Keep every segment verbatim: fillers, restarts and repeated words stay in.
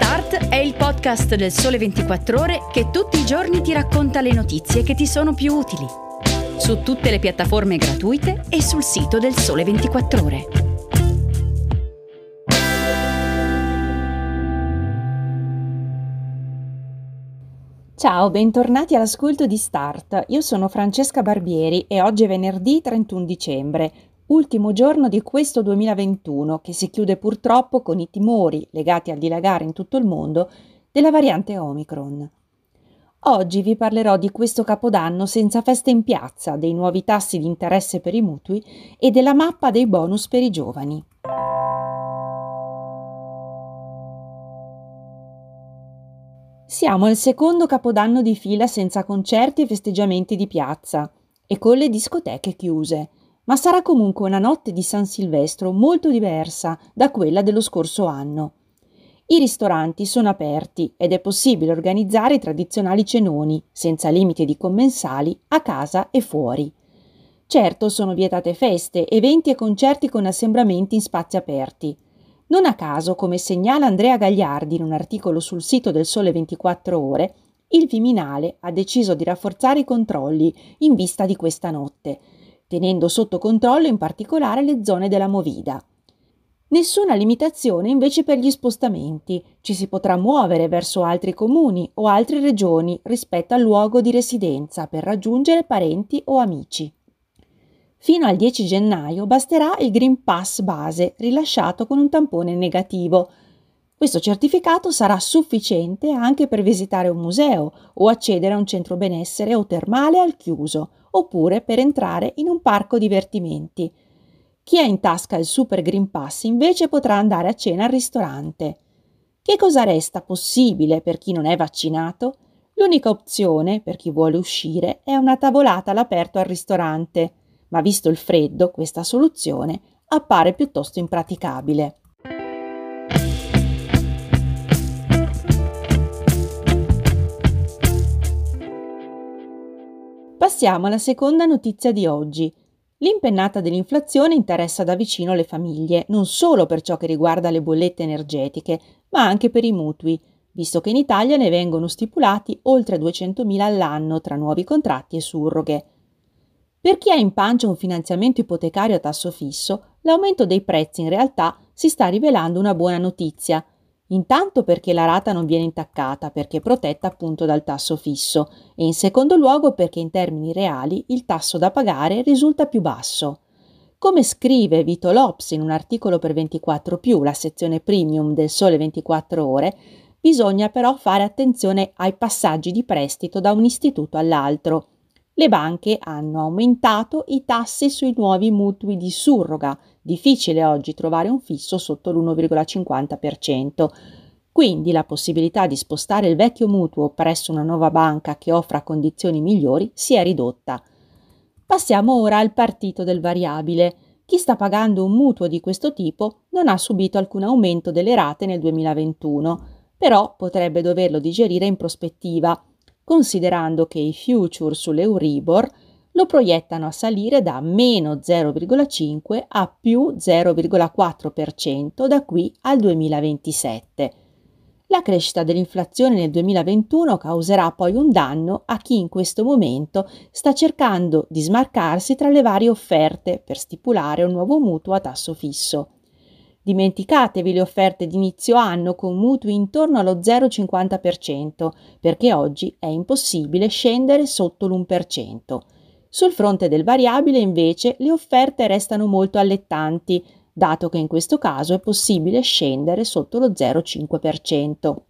Start è il podcast del Sole ventiquattro Ore che tutti i giorni ti racconta le notizie che ti sono più utili. Su tutte le piattaforme gratuite e sul sito del Sole ventiquattro Ore. Ciao, bentornati all'ascolto di Start. Io sono Francesca Barbieri e oggi è venerdì trentuno dicembre. Ultimo giorno di questo duemilaventuno, che si chiude purtroppo con i timori legati al dilagare in tutto il mondo della variante Omicron. Oggi vi parlerò di questo capodanno senza feste in piazza, dei nuovi tassi di interesse per i mutui e della mappa dei bonus per i giovani. Siamo al secondo capodanno di fila senza concerti e festeggiamenti di piazza e con le discoteche chiuse. Ma sarà comunque una notte di San Silvestro molto diversa da quella dello scorso anno. I ristoranti sono aperti ed è possibile organizzare i tradizionali cenoni, senza limiti di commensali, a casa e fuori. Certo, sono vietate feste, eventi e concerti con assembramenti in spazi aperti. Non a caso, come segnala Andrea Gagliardi in un articolo sul sito del Sole ventiquattro Ore, il Viminale ha deciso di rafforzare i controlli in vista di questa notte, tenendo sotto controllo in particolare le zone della Movida. Nessuna limitazione invece per gli spostamenti, ci si potrà muovere verso altri comuni o altre regioni rispetto al luogo di residenza per raggiungere parenti o amici. Fino al dieci gennaio basterà il Green Pass base rilasciato con un tampone negativo. Questo certificato sarà sufficiente anche per visitare un museo o accedere a un centro benessere o termale al chiuso, oppure per entrare in un parco divertimenti. Chi ha in tasca il Super Green Pass invece potrà andare a cena al ristorante. Che cosa resta possibile per chi non è vaccinato? L'unica opzione, per chi vuole uscire, è una tavolata all'aperto al ristorante, ma visto il freddo questa soluzione appare piuttosto impraticabile. Passiamo alla seconda notizia di oggi. L'impennata dell'inflazione interessa da vicino le famiglie, non solo per ciò che riguarda le bollette energetiche, ma anche per i mutui, visto che in Italia ne vengono stipulati oltre duecentomila all'anno tra nuovi contratti e surroghe. Per chi ha in pancia un finanziamento ipotecario a tasso fisso, l'aumento dei prezzi in realtà si sta rivelando una buona notizia. Intanto perché la rata non viene intaccata, perché è protetta appunto dal tasso fisso, e in secondo luogo perché in termini reali il tasso da pagare risulta più basso. Come scrive Vito Lops in un articolo per ventiquattro più, la sezione premium del Sole ventiquattro Ore, bisogna però fare attenzione ai passaggi di prestito da un istituto all'altro. Le banche hanno aumentato i tassi sui nuovi mutui di surroga, difficile oggi trovare un fisso sotto l'uno virgola cinquanta per cento, quindi la possibilità di spostare il vecchio mutuo presso una nuova banca che offra condizioni migliori si è ridotta. Passiamo ora al partito del variabile. Chi sta pagando un mutuo di questo tipo non ha subito alcun aumento delle rate nel duemilaventuno, però potrebbe doverlo digerire in prospettiva, considerando che i future sull'Euribor lo proiettano a salire da meno zero virgola cinque a più zero virgola quattro per cento da qui al duemilaventisette. La crescita dell'inflazione nel duemilaventuno causerà poi un danno a chi in questo momento sta cercando di smarcarsi tra le varie offerte per stipulare un nuovo mutuo a tasso fisso. Dimenticatevi le offerte di inizio anno con mutui intorno allo zero virgola cinquanta per cento, perché oggi è impossibile scendere sotto l'uno per cento. Sul fronte del variabile, invece, le offerte restano molto allettanti, dato che in questo caso è possibile scendere sotto lo zero virgola cinque per cento.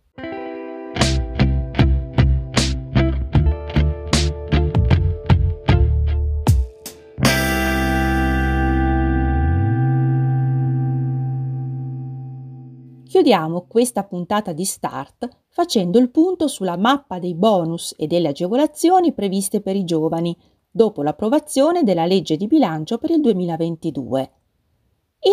Chiudiamo questa puntata di Start facendo il punto sulla mappa dei bonus e delle agevolazioni previste per i giovani dopo l'approvazione della legge di bilancio per il duemilaventidue.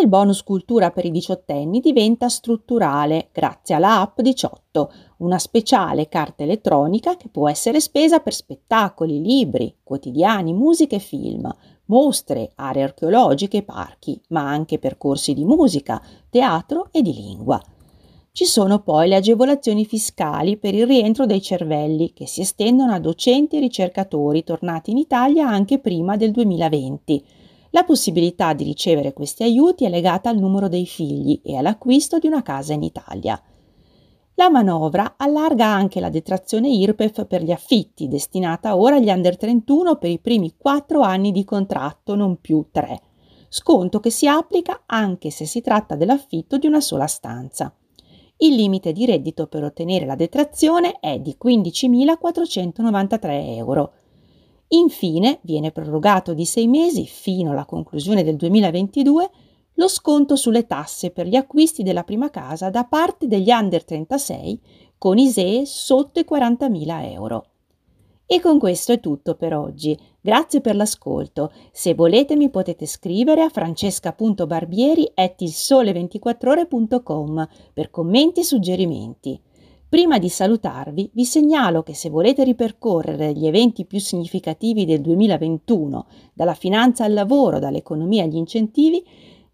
Il bonus cultura per i diciottenni diventa strutturale grazie alla App diciotto, una speciale carta elettronica che può essere spesa per spettacoli, libri, quotidiani, musica e film, mostre, aree archeologiche e parchi, ma anche per corsi di musica, teatro e di lingua. Ci sono poi le agevolazioni fiscali per il rientro dei cervelli, che si estendono a docenti e ricercatori tornati in Italia anche prima del duemilaventi. La possibilità di ricevere questi aiuti è legata al numero dei figli e all'acquisto di una casa in Italia. La manovra allarga anche la detrazione I R P E F per gli affitti, destinata ora agli under trentuno per i primi quattro anni di contratto, non più tre. Sconto che si applica anche se si tratta dell'affitto di una sola stanza. Il limite di reddito per ottenere la detrazione è di quindicimilaquattrocentonovantatré euro. Infine, viene prorogato di sei mesi, fino alla conclusione del duemilaventidue, lo sconto sulle tasse per gli acquisti della prima casa da parte degli under trentasei con I S E E sotto i quarantamila euro. E con questo è tutto per oggi. Grazie per l'ascolto. Se volete mi potete scrivere a francesca punto barbieri chiocciola il sole ventiquattro ore punto com per commenti e suggerimenti. Prima di salutarvi vi segnalo che se volete ripercorrere gli eventi più significativi del duemilaventuno, dalla finanza al lavoro, dall'economia agli incentivi,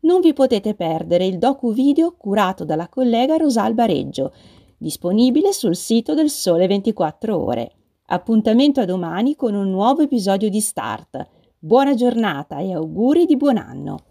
non vi potete perdere il docu-video curato dalla collega Rosalba Reggio, disponibile sul sito del Sole ventiquattro Ore. Appuntamento a domani con un nuovo episodio di Start. Buona giornata e auguri di buon anno!